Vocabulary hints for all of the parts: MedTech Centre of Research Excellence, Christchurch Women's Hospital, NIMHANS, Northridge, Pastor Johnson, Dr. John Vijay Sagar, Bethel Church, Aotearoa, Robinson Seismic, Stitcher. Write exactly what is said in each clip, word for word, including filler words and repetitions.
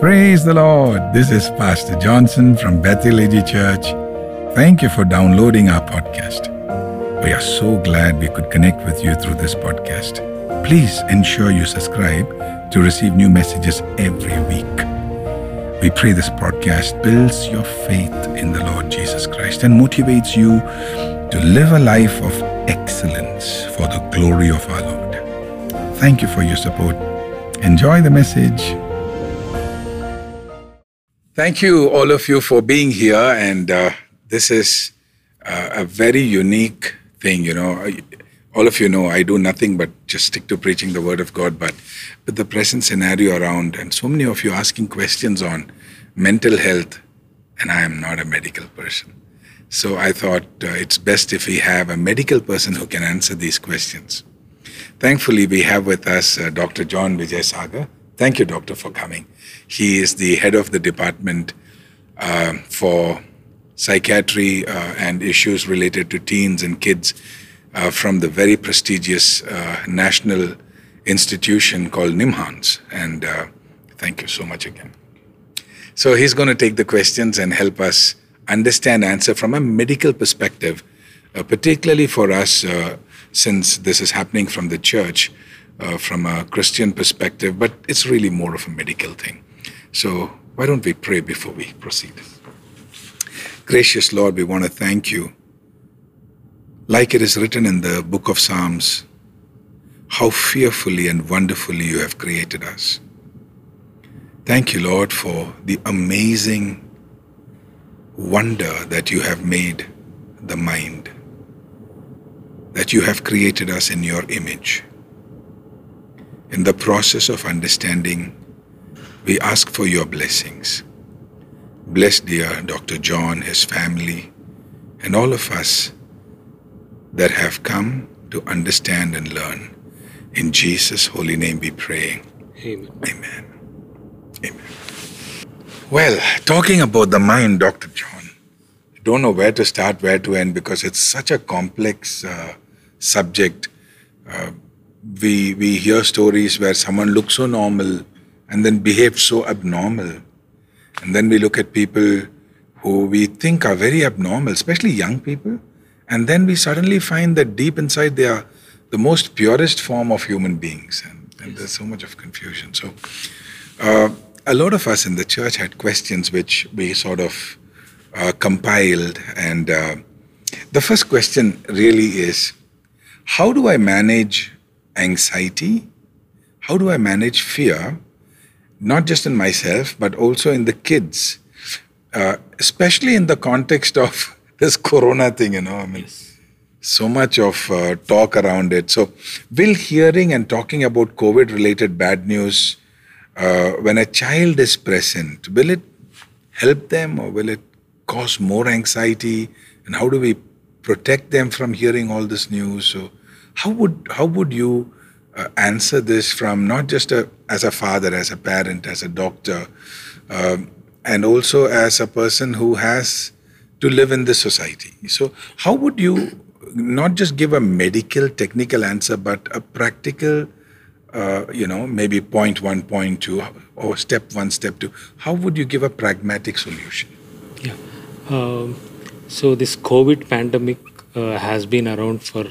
Praise the Lord. This is Pastor Johnson from Bethel Church. Thank you for downloading our podcast. We are so glad we could connect with you through this podcast. Please ensure you subscribe to receive new messages every week. We pray this podcast builds your faith in the Lord Jesus Christ and motivates you to live a life of excellence for the glory of our Lord. Thank you for your support. Enjoy the message. Thank you, all of you, for being here. And uh, this is uh, a very unique thing, you know. I, all of you know I do nothing but just stick to preaching the Word of God. But with the present scenario around, and so many of you asking questions on mental health, and I am not a medical person. So I thought uh, it's best if we have a medical person who can answer these questions. Thankfully, we have with us uh, Doctor John Vijay Sagar. Thank you, Doctor, for coming. He is the head of the department uh, for psychiatry uh, and issues related to teens and kids uh, from the very prestigious uh, national institution called NIMHANS. And uh, thank you so much again. So he's going to take the questions and help us understand, answer from a medical perspective, uh, particularly for us, uh, since this is happening from the church. Uh, from a Christian perspective, but it's really more of a medical thing. So why don't we pray before we proceed? Gracious Lord, we want to thank you. Like it is written in the book of Psalms, how fearfully and wonderfully you have created us. Thank you, Lord, for the amazing wonder that you have made the mind, that you have created us in your image. In the process of understanding, we ask for your blessings. Bless dear Doctor John, his family, and all of us that have come to understand and learn. In Jesus' holy name we pray. Amen. Amen. Amen. Well, talking about the mind, Doctor John, I don't know where to start, where to end, because it's such a complex uh, subject. Uh, We we hear stories where someone looks so normal and then behaves so abnormal. And then we look at people who we think are very abnormal, especially young people. And then we suddenly find that deep inside they are the most purest form of human beings. And, and there's so much of confusion. So uh, a lot of us in the church had questions which we sort of uh, compiled. And uh, the first question really is, how do I manage anxiety? How do I manage fear, not just in myself, but also in the kids, uh, especially in the context of this corona thing, you know, I mean, yes. So much of uh, talk around it. So will hearing and talking about COVID-related bad news, uh, when a child is present, will it help them or will it cause more anxiety? And how do we protect them from hearing all this news? So How would how would you uh, answer this from not just a, as a father, as a parent, as a doctor, um, and also as a person who has to live in this society? So how would you not just give a medical, technical answer, but a practical, uh, you know, maybe point one, point two, or step one, step two? How would you give a pragmatic solution? Yeah. Um, so this COVID pandemic uh, has been around for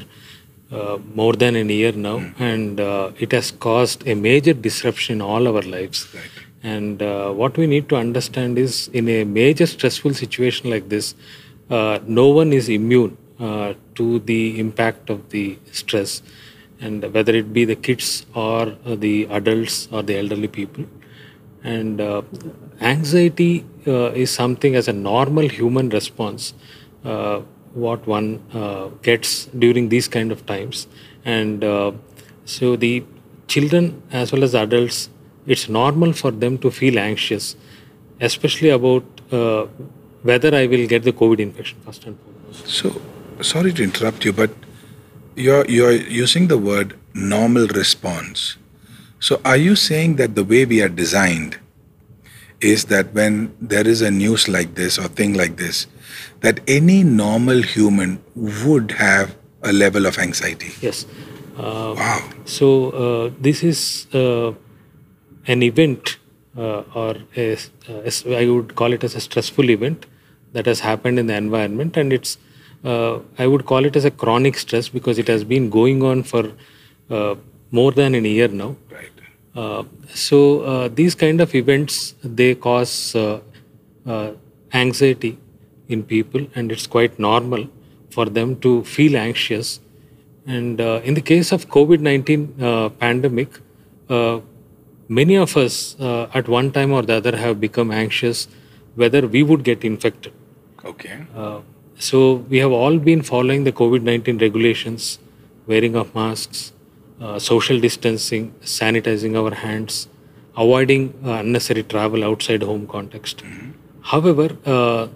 Uh, more than a year now, mm. and uh, it has caused a major disruption in all our lives. Right. And uh, what we need to understand is, in a major stressful situation like this, uh, no one is immune uh, to the impact of the stress, and whether it be the kids or uh, the adults or the elderly people. And uh, anxiety uh, is something, as a normal human response, uh, what one uh, gets during these kind of times. And uh, so the children as well as adults, it's normal for them to feel anxious, especially about uh, whether I will get the COVID infection first and foremost. So, sorry to interrupt you, but you're, you're using the word normal response. So are you saying that the way we are designed is that when there is a news like this or thing like this, that any normal human would have a level of anxiety? Yes. Uh, wow. So uh, this is uh, an event uh, or a, a, I would call it as a stressful event that has happened in the environment, and it's uh, I would call it as a chronic stress because it has been going on for uh, more than a year now. Right. Uh, so uh, these kind of events, they cause uh, uh, anxiety in people, and it's quite normal for them to feel anxious. And uh, in the case of COVID nineteen uh, pandemic, uh, many of us uh, at one time or the other have become anxious whether we would get infected. Okay. Uh, so we have all been following the COVID nineteen regulations, wearing of masks, uh, social distancing, sanitizing our hands, avoiding uh, unnecessary travel outside home context. Mm-hmm. However, uh,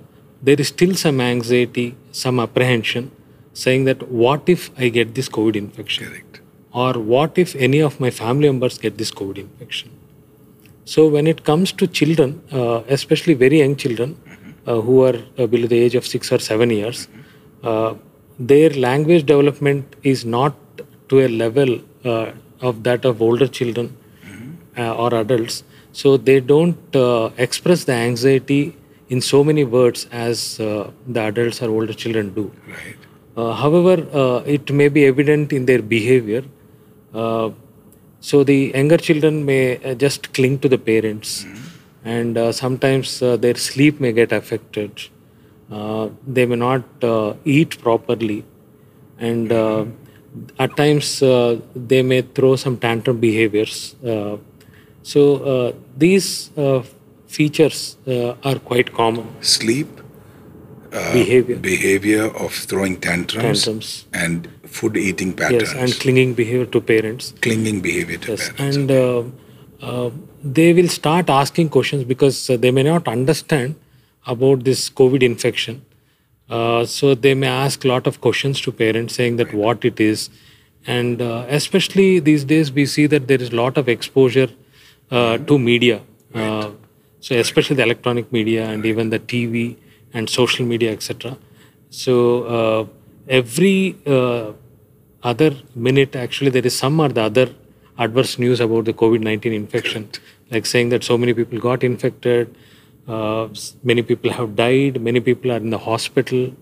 there is still some anxiety, some apprehension, saying that what if I get this COVID infection? Correct. Or what if any of my family members get this COVID infection? So when it comes to children, uh, especially very young children, mm-hmm. uh, who are uh, below the age of six or seven years, mm-hmm. uh, their language development is not to a level uh, of that of older children, mm-hmm. uh, or adults. So they don't uh, express the anxiety in so many words as uh, the adults or older children do. Right. Uh, however, uh, it may be evident in their behavior. Uh, so the younger children may uh, just cling to the parents, mm-hmm. and uh, sometimes uh, their sleep may get affected. Uh, they may not uh, eat properly, and uh, at times uh, they may throw some tantrum behaviors. Uh, so uh, these uh, features uh, are quite common. Sleep. Uh, behavior. behavior of throwing tantrums, tantrums and food eating patterns. Yes, and clinging behavior to parents. Clinging behavior to yes, parents. And okay. uh, uh, they will start asking questions because uh, they may not understand about this COVID infection. Uh, so they may ask a lot of questions to parents saying that right. what it is. And uh, especially these days we see that there is a lot of exposure uh, to media. Right. Uh, so right. especially the electronic media and right. even the T V and social media, et cetera. So uh, every uh, other minute, actually, there is some or the other adverse news about the COVID nineteen infection, like saying that so many people got infected, uh, many people have died, many people are in the hospital,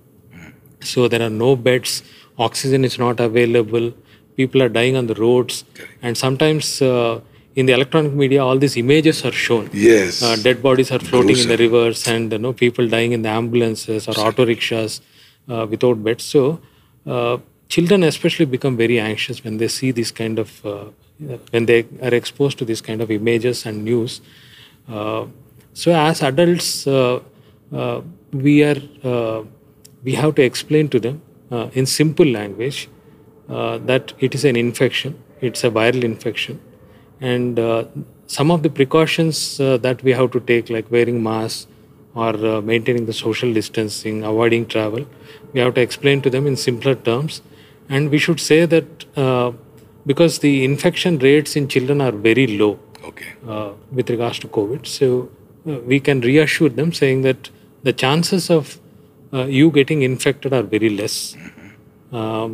so there are no beds, oxygen is not available, people are dying on the roads, and sometimes uh, in the electronic media, all these images are shown. Yes. Uh, dead bodies are floating Bruce. in the rivers, and you know, people dying in the ambulances or auto rickshaws uh, without beds. So, uh, children especially become very anxious when they see these kind of, uh, when they are exposed to these kind of images and news. Uh, so, as adults, uh, uh, we are, uh, we have to explain to them uh, in simple language uh, that it is an infection, it's a viral infection. And uh, some of the precautions uh, that we have to take, like wearing masks or uh, maintaining the social distancing, avoiding travel, we have to explain to them in simpler terms. And we should say that uh, because the infection rates in children are very low okay. uh, with regards to COVID, so uh, we can reassure them saying that the chances of uh, you getting infected are very less. Mm-hmm. Um,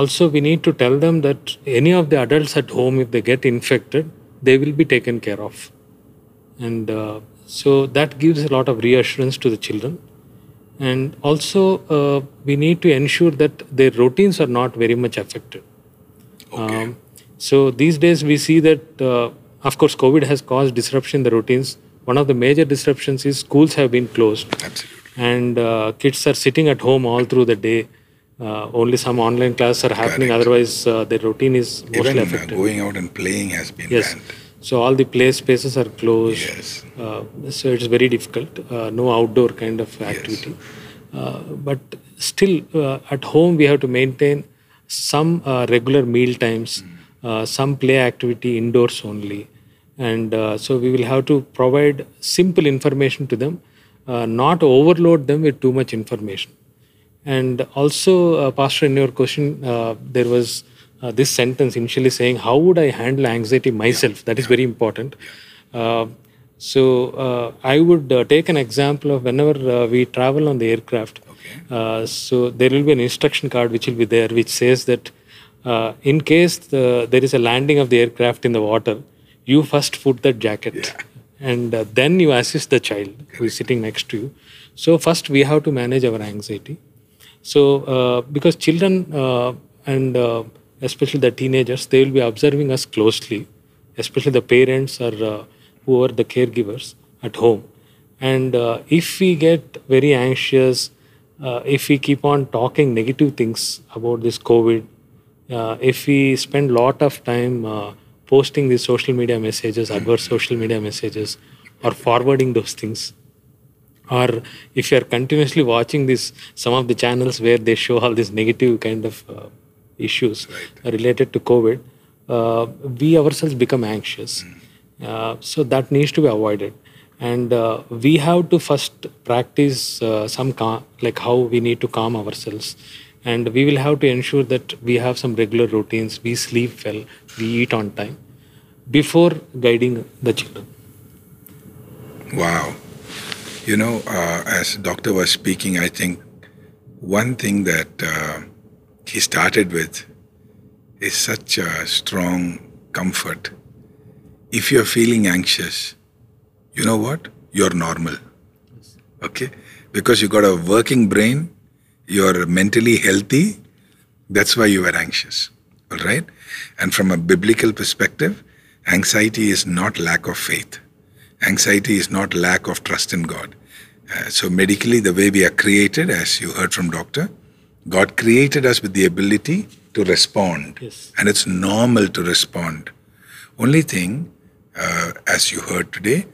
Also, we need to tell them that any of the adults at home, if they get infected, they will be taken care of. And uh, so that gives a lot of reassurance to the children. And also, uh, we need to ensure that their routines are not very much affected. Okay. Um, so these days we see that, uh, of course, COVID has caused disruption in the routines. One of the major disruptions is schools have been closed. Absolutely. And uh, kids are sitting at home all through the day. Uh, only some online classes are happening, Correct. otherwise uh, the routine is mostly Even, affected. Even uh, going out and playing has been yes. banned. So all the play spaces are closed, yes. uh, so it's very difficult, uh, no outdoor kind of activity. Yes. Uh, but still uh, at home we have to maintain some uh, regular meal times, mm. uh, some play activity indoors only. And uh, so we will have to provide simple information to them, uh, not overload them with too much information. And also, uh, Pastor, in your question, uh, there was uh, this sentence initially saying, how would I handle anxiety myself? Yeah. That is yeah. very important. Uh, so, uh, I would uh, take an example of whenever uh, we travel on the aircraft. Okay. Uh, so, there will be an instruction card which will be there, which says that uh, in case the, there is a landing of the aircraft in the water, you first put that jacket. Yeah. and uh, then you assist the child who is sitting next to you. So first we have to manage our anxiety. So uh, because children uh, and uh, especially the teenagers, they will be observing us closely, especially the parents or uh, who are the caregivers at home. And uh, if we get very anxious, uh, if we keep on talking negative things about this COVID, uh, if we spend a lot of time uh, posting these social media messages, adverse social media messages, or forwarding those things, or if you are continuously watching this, some of the channels where they show all these negative kind of uh, issues right. related to COVID, uh, we ourselves become anxious. Uh, so that needs to be avoided. And uh, we have to first practice uh, some cal- like how we need to calm ourselves. And we will have to ensure that we have some regular routines, we sleep well, we eat on time before guiding the children. Wow. You know, uh, as Doctor was speaking, I think one thing that uh, he started with is such a strong comfort. If you're feeling anxious, you know what? You're normal, okay? Because you got a working brain, you're mentally healthy, that's why you were anxious, all right? And from a biblical perspective, anxiety is not lack of faith. Anxiety is not lack of trust in God. Uh, so medically, the way we are created, as you heard from Doctor, God created us with the ability to respond. Yes. And it's normal to respond. Only thing, uh, as you heard today,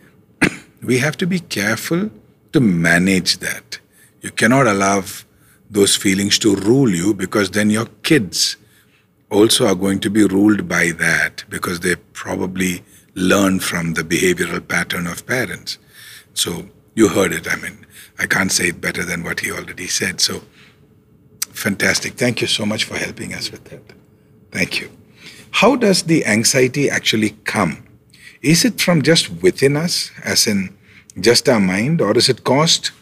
we have to be careful to manage that. You cannot allow those feelings to rule you, because then your kids also are going to be ruled by that, because they probably learn from the behavioral pattern of parents. So you heard it. I mean, I can't say it better than what he already said. So fantastic. Thank you so much for helping us with that. Thank you. How does the anxiety actually come? Is it from just within us, as in just our mind, or is it caused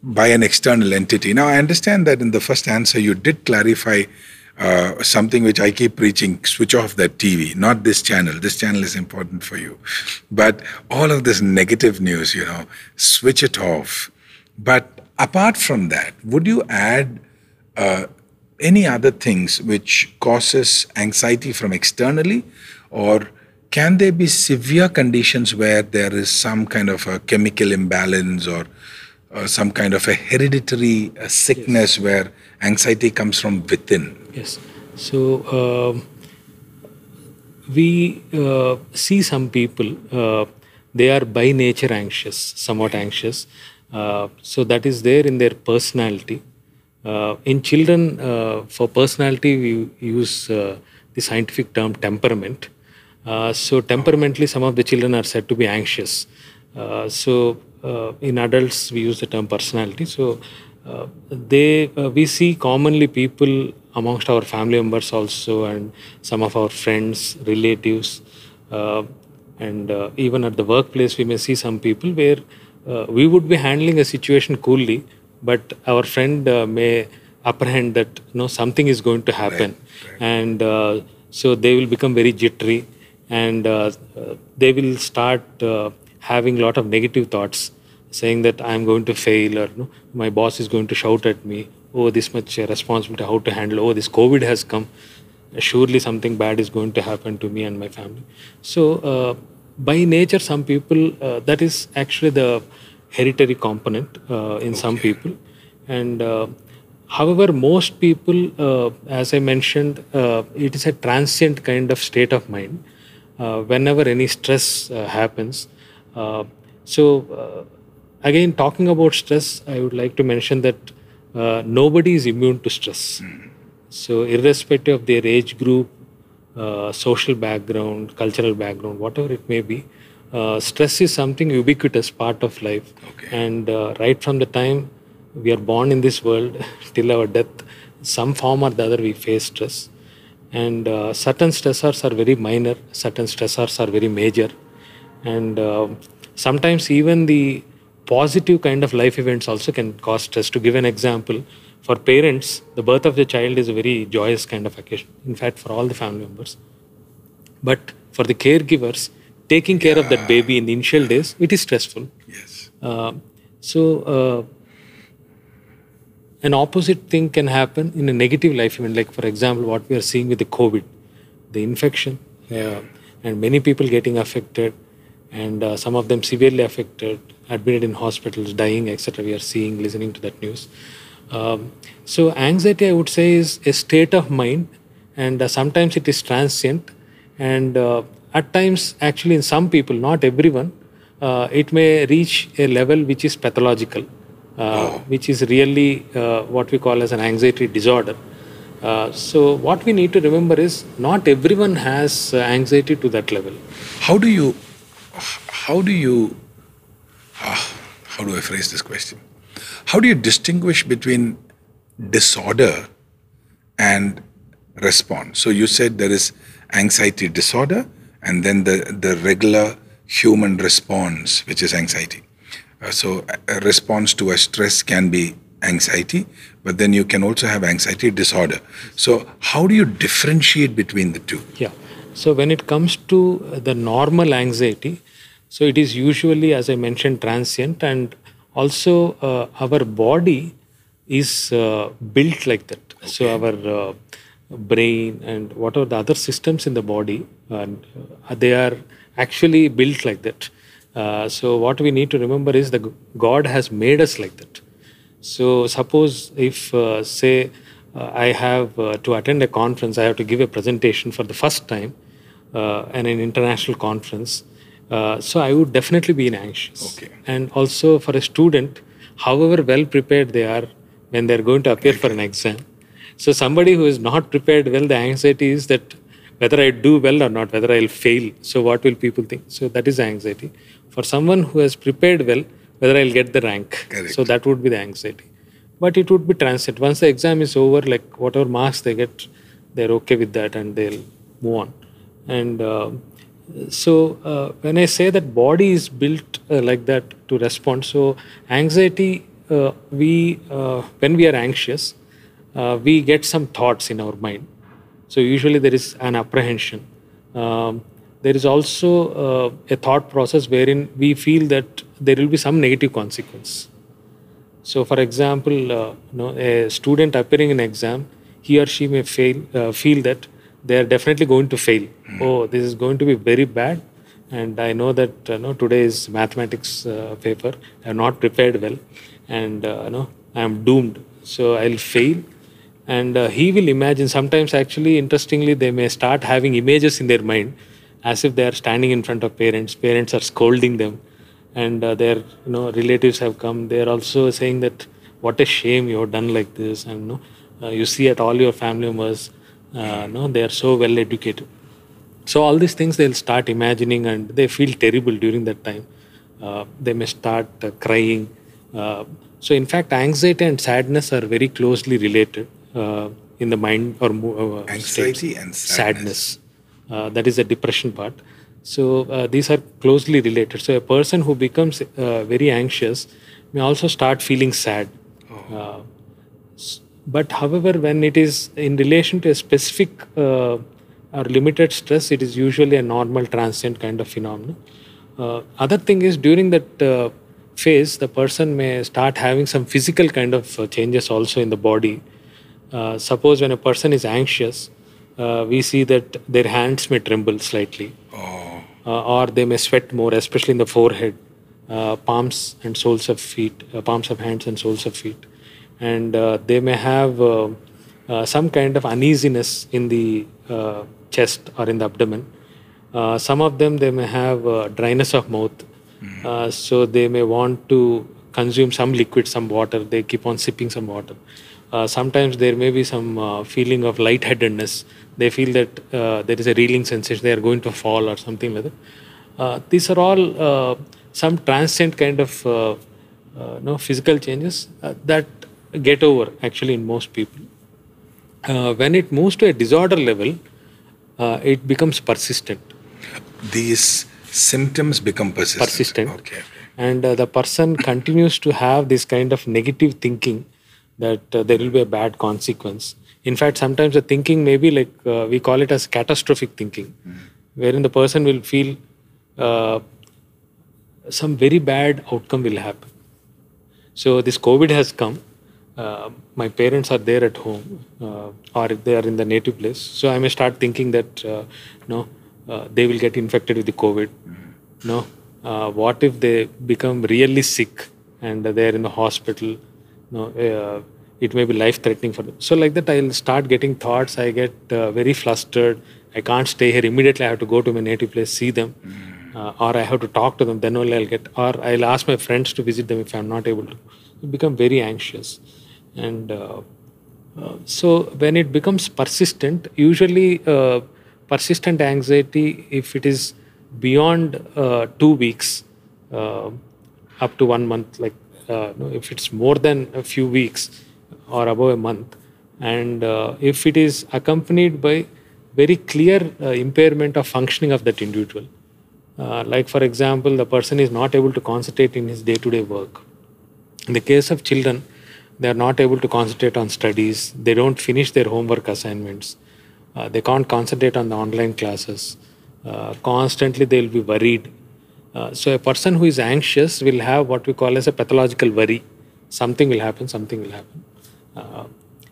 by an external entity? Now, I understand that in the first answer, you did clarify uh, something which I keep preaching: switch off that T V, not this channel. This channel is important for you. But all of this negative news, you know, switch it off. But apart from that, would you add uh, any other things which causes anxiety from externally, or can there be severe conditions where there is some kind of a chemical imbalance or uh, some kind of a hereditary uh, sickness? Yes. Where anxiety comes from within? Yes. So, uh, we uh, see some people, uh, they are by nature anxious, somewhat anxious. Uh, so, that is there in their personality. Uh, in children, uh, for personality, we use uh, the scientific term temperament. Uh, so temperamentally, some of the children are said to be anxious. Uh, so uh, in adults, we use the term personality. So uh, they uh, we see commonly people amongst our family members also, and some of our friends, relatives, uh, and uh, even at the workplace, we may see some people where uh, we would be handling a situation coolly, but our friend uh, may apprehend that you know, something is going to happen. Right, right. And uh, so they will become very jittery. And uh, they will start uh, having a lot of negative thoughts, saying that I'm going to fail, or no, my boss is going to shout at me, oh, this much responsibility, how to handle, oh, this COVID has come, surely something bad is going to happen to me and my family. So uh, by nature, some people, uh, that is actually the hereditary component uh, in okay. some people. And uh, however, most people, uh, as I mentioned, uh, it is a transient kind of state of mind. Uh, whenever any stress uh, happens. Uh, so uh, again, talking about stress, I would like to mention that uh, nobody is immune to stress. Mm. So irrespective of their age group, uh, social background, cultural background, whatever it may be, uh, stress is something ubiquitous part of life. Okay. And uh, right from the time we are born in this world till our death, some form or the other we face stress. And uh, certain stressors are very minor, certain stressors are very major. And uh, sometimes even the positive kind of life events also can cause stress. To give an example, for parents, the birth of the child is a very joyous kind of occasion. In fact, for all the family members. But for the caregivers, taking care yeah. of that baby in the initial days, it is stressful. Yes. Uh, so, uh, an opposite thing can happen in a negative life event. Like, for example, what we are seeing with the COVID, the infection, yeah. and many people getting affected, and uh, some of them severely affected, admitted in hospitals, dying, et cetera. We are seeing, listening to that news. Um, so, anxiety, I would say, is a state of mind, and uh, sometimes it is transient, and uh, at times, actually, in some people, not everyone, uh, it may reach a level which is pathological, uh, which is really uh, what we call as an anxiety disorder. Uh, so, what we need to remember is not everyone has uh, anxiety to that level. How do you, how do you, ah, how do I phrase this question? How do you distinguish between disorder and response? So you said there is anxiety disorder and then the, the regular human response, which is anxiety. Uh, so a response to a stress can be anxiety, but then you can also have anxiety disorder. So how do you differentiate between the two? Yeah. So when it comes to the normal anxiety, so it is usually, as I mentioned, transient, and also uh, our body is uh, built like that. Okay. So our uh, brain and whatever the other systems in the body, uh, they are actually built like that. Uh, so what we need to remember is that God has made us like that. So suppose if, uh, say, uh, I have uh, to attend a conference, I have to give a presentation for the first time uh, at an international conference, Uh, so I would definitely be anxious. Okay. And also for a student, however well prepared they are, when they're going to appear for an exam. So somebody who is not prepared well, the anxiety is that whether I do well or not, whether I'll fail. So what will people think? So that is anxiety. For someone who has prepared well, whether I'll get the rank. Correct. So that would be the anxiety. But it would be transient. Once the exam is over, like whatever marks they get, they're okay with that and they'll move on. And Uh, So, uh, when I say that body is built uh, like that to respond, so anxiety, uh, we uh, when we are anxious, uh, we get some thoughts in our mind. So, usually there is an apprehension. Um, there is also uh, a thought process wherein we feel that there will be some negative consequence. So, for example, uh, you know, a student appearing in exam, he or she may fail, uh, feel that they are definitely going to fail. Mm. Oh, this is going to be very bad. And I know that you know, today's mathematics uh, paper, I am not prepared well. And uh, you know, I am doomed. So I'll fail. And uh, he will imagine, sometimes actually, interestingly, they may start having images in their mind as if they are standing in front of parents. Parents are scolding them. And uh, their you know, relatives have come. They are also saying that, what a shame you have done like this. And you know, uh, you see at all your family members, Uh, no, they are so well educated. So all these things they'll start imagining, and they feel terrible during that time. Uh, they may start uh, crying. Uh, so in fact, anxiety and sadness are very closely related uh, in the mind or uh, anxiety and sadness. sadness. Uh, that is the depression part. So uh, these are closely related. So a person who becomes uh, very anxious may also start feeling sad. Oh. Uh, But however, when it is in relation to a specific uh, or limited stress, it is usually a normal transient kind of phenomenon. Uh, other thing is, during that uh, phase, the person may start having some physical kind of uh, changes also in the body. Uh, suppose when a person is anxious, uh, we see that their hands may tremble slightly. Oh. Uh, or they may sweat more, especially in the forehead, uh, palms and soles of feet, uh, palms of hands and soles of feet. And uh, they may have uh, uh, some kind of uneasiness in the uh, chest or in the abdomen. Uh, some of them, they may have uh, dryness of mouth. Mm-hmm. Uh, so they may want to consume some liquid, some water. They keep on sipping some water. Uh, sometimes there may be some uh, feeling of lightheadedness. They feel that uh, there is a reeling sensation. They are going to fall or something like that. Uh, these are all uh, some transient kind of uh, uh, no, physical changes uh, that get over actually in most people. Uh, when it moves to a disorder level, uh, it becomes persistent. These symptoms become persistent. Persistent. Okay. And uh, the person continues to have this kind of negative thinking that uh, there will be a bad consequence. In fact, sometimes the thinking may be like, uh, we call it as catastrophic thinking, mm-hmm. wherein the person will feel uh, some very bad outcome will happen. So this COVID has come. Uh, my parents are there at home, uh, or they are in the native place. So I may start thinking that, uh, no, uh, they will get infected with the COVID. No, uh, what if they become really sick and they are in the hospital? No, uh, it may be life-threatening for them. So like that, I'll start getting thoughts. I get uh, very flustered. I can't stay here immediately. I have to go to my native place, see them, uh, or I have to talk to them. Then only I'll get, or I'll ask my friends to visit them if I'm not able to. I become very anxious. And uh, uh, so when it becomes persistent, usually uh, persistent anxiety, if it is beyond uh, two weeks, uh, up to one month, like uh, no, if it's more than a few weeks or above a month, and uh, if it is accompanied by very clear uh, impairment of functioning of that individual, uh, like for example, the person is not able to concentrate in his day-to-day work. In the case of children, they are not able to concentrate on studies. They don't finish their homework assignments. Uh, they can't concentrate on the online classes. Uh, constantly, they will be worried. Uh, so a person who is anxious will have what we call as a pathological worry. Something will happen, something will happen. Uh,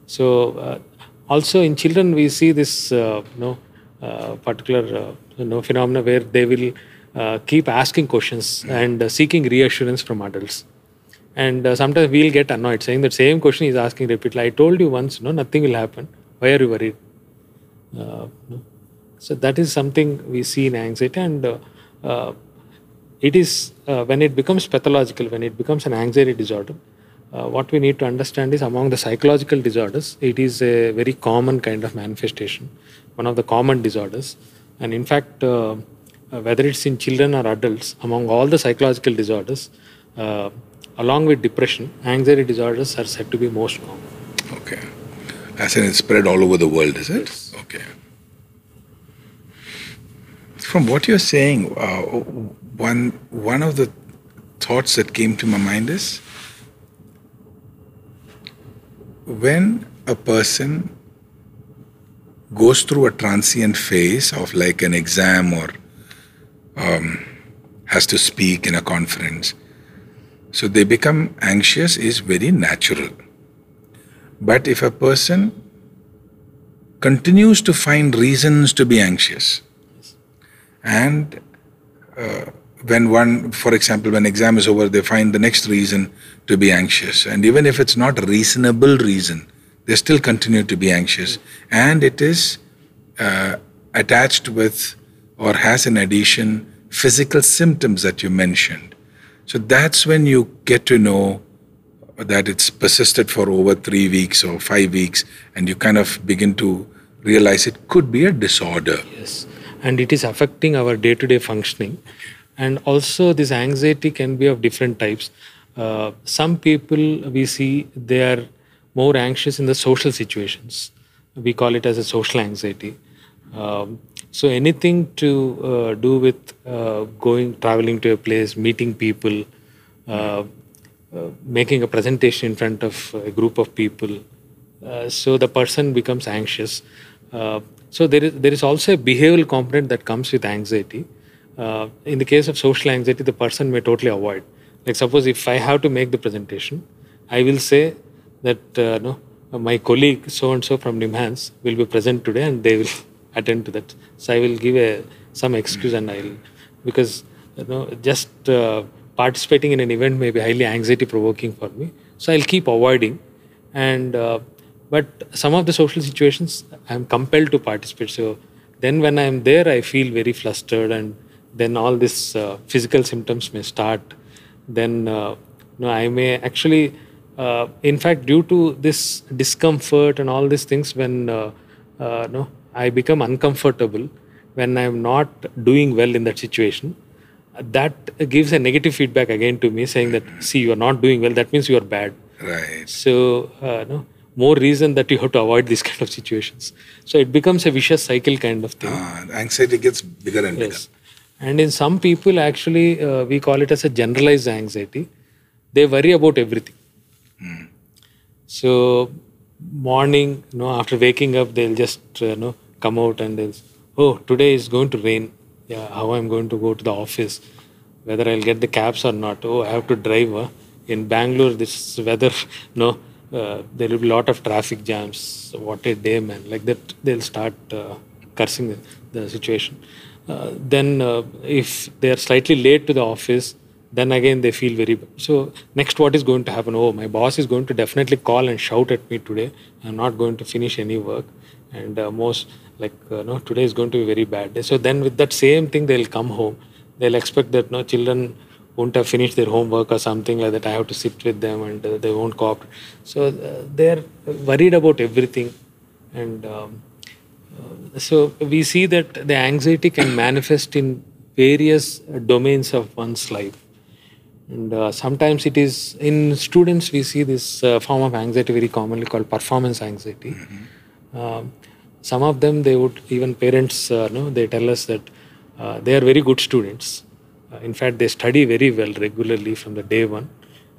so uh, also in children, we see this uh, you know, uh, particular uh, you know, phenomena where they will uh, keep asking questions and uh, seeking reassurance from adults. And uh, sometimes we'll get annoyed saying that same question he's asking repeatedly. I told you once, no, nothing will happen. Why are you worried? Uh, no. So that is something we see in anxiety. And uh, uh, it is uh, when it becomes pathological, when it becomes an anxiety disorder, uh, what we need to understand is among the psychological disorders, it is a very common kind of manifestation, one of the common disorders. And in fact, uh, whether it's in children or adults, among all the psychological disorders, uh, along with depression, anxiety disorders are said to be most common. Okay. As in it's spread all over the world, is it? Yes. Okay. From what you're saying, uh, one, one of the thoughts that came to my mind is, when a person goes through a transient phase of like an exam or um, has to speak in a conference, so they become anxious is very natural. But if a person continues to find reasons to be anxious, and uh, when one, for example, when exam is over, they find the next reason to be anxious. And even if it's not a reasonable reason, they still continue to be anxious. And it is uh, attached with or has in addition physical symptoms that you mentioned. So that's when you get to know that it's persisted for over three weeks or five weeks, and you kind of begin to realize it could be a disorder. Yes, and it is affecting our day-to-day functioning. And also this anxiety can be of different types. Uh, some people we see, they are more anxious in the social situations. We call it as a social anxiety. Um, so anything to uh, do with uh, going, traveling to a place, meeting people, uh, uh, making a presentation in front of a group of people. Uh, so the person becomes anxious. Uh, so there is, there is also a behavioral component that comes with anxiety. Uh, in the case of social anxiety, the person may totally avoid. Like suppose if I have to make the presentation, I will say that uh, no, my colleague so-and-so from NIMHANS will be present today and they will attend to that. So I will give a, some excuse and I'll, because you know, just uh, participating in an event may be highly anxiety provoking for me. So I'll keep avoiding. And, uh, but some of the social situations I'm compelled to participate. So then when I'm there, I feel very flustered and then all these uh, physical symptoms may start. Then uh, you know, I may actually, uh, in fact, due to this discomfort and all these things, when uh, uh, no, I become uncomfortable when I'm not doing well in that situation. That gives a negative feedback again to me saying that, see, you're not doing well. That means you're bad. Right. So, uh, no, more reason that you have to avoid these kind of situations. So it becomes a vicious cycle kind of thing. Ah, anxiety gets bigger and bigger. Yes. And in some people, actually, uh, we call it as a generalized anxiety. They worry about everything. Hmm. So morning, you know, after waking up, they'll just, you know, come out and they'll, oh, today is going to rain. yeah, how I'm going to go to the office, whether I'll get the cabs or not. Oh, I have to drive. Huh? In Bangalore, this weather, no, uh, there will be a lot of traffic jams. What a day, man. Like that, they'll start uh, cursing the, the situation. Uh, then uh, if they are slightly late to the office, then again they feel very bad. So next, what is going to happen? Oh, my boss is going to definitely call and shout at me today. I'm not going to finish any work. And uh, most like, uh, no, today is going to be very bad day. So then with that same thing, they'll come home. They'll expect that no children won't have finished their homework or something like that. I have to sit with them and uh, they won't cooperate. So uh, they're worried about everything. And um, uh, so we see that the anxiety can manifest in various domains of one's life. And uh, sometimes it is, in students, we see this uh, form of anxiety very commonly called performance anxiety. Mm-hmm. um, some of them, they would, even parents, uh, no, they tell us that uh, they are very good students. Uh, in fact, they study very well regularly from the day one,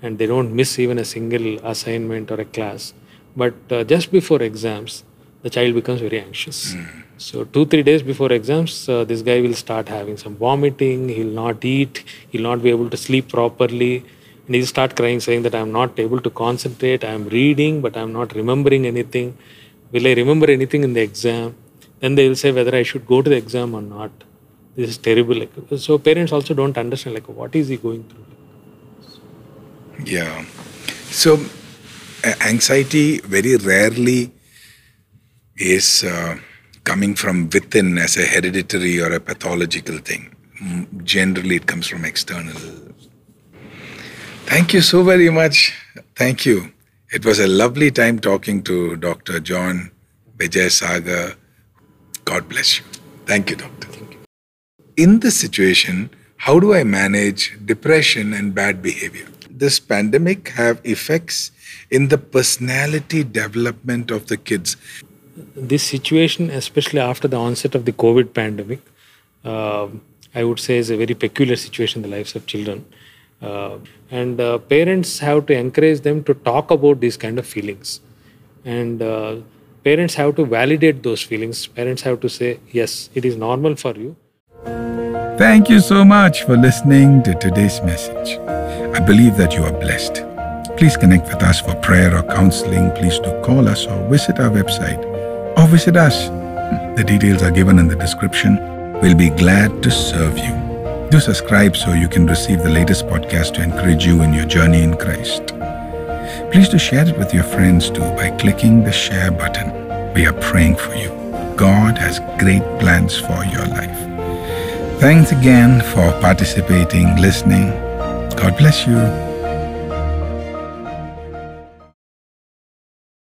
and they don't miss even a single assignment or a class. But uh, just before exams, the child becomes very anxious. Mm-hmm. So two, three days before exams, uh, this guy will start having some vomiting, he'll not eat, he'll not be able to sleep properly, and he'll start crying, saying that I'm not able to concentrate, I'm reading, but I'm not remembering anything. Will I remember anything in the exam? Then they will say whether I should go to the exam or not. This is terrible. So parents also don't understand, like, what is he going through? Yeah. So anxiety very rarely is... Uh, coming from within as a hereditary or a pathological thing. Generally, it comes from external. Thank you so very much. Thank you. It was a lovely time talking to Doctor John Vijay Sagar. God bless you. Thank you, Doctor. Thank you. In this situation, how do I manage depression and bad behavior? This pandemic have effects in the personality development of the kids. This situation, especially after the onset of the COVID pandemic, uh, I would say is a very peculiar situation in the lives of children. Uh, and uh, parents have to encourage them to talk about these kind of feelings. And uh, parents have to validate those feelings. Parents have to say, yes, it is normal for you. Thank you so much for listening to today's message. I believe that you are blessed. Please connect with us for prayer or counseling. Please do call us or visit our website. Or visit us. The details are given in the description. We'll be glad to serve you. Do subscribe so you can receive the latest podcast to encourage you in your journey in Christ. Please do share it with your friends too by clicking the share button. We are praying for you. God has great plans for your life. Thanks again for participating, listening. God bless you.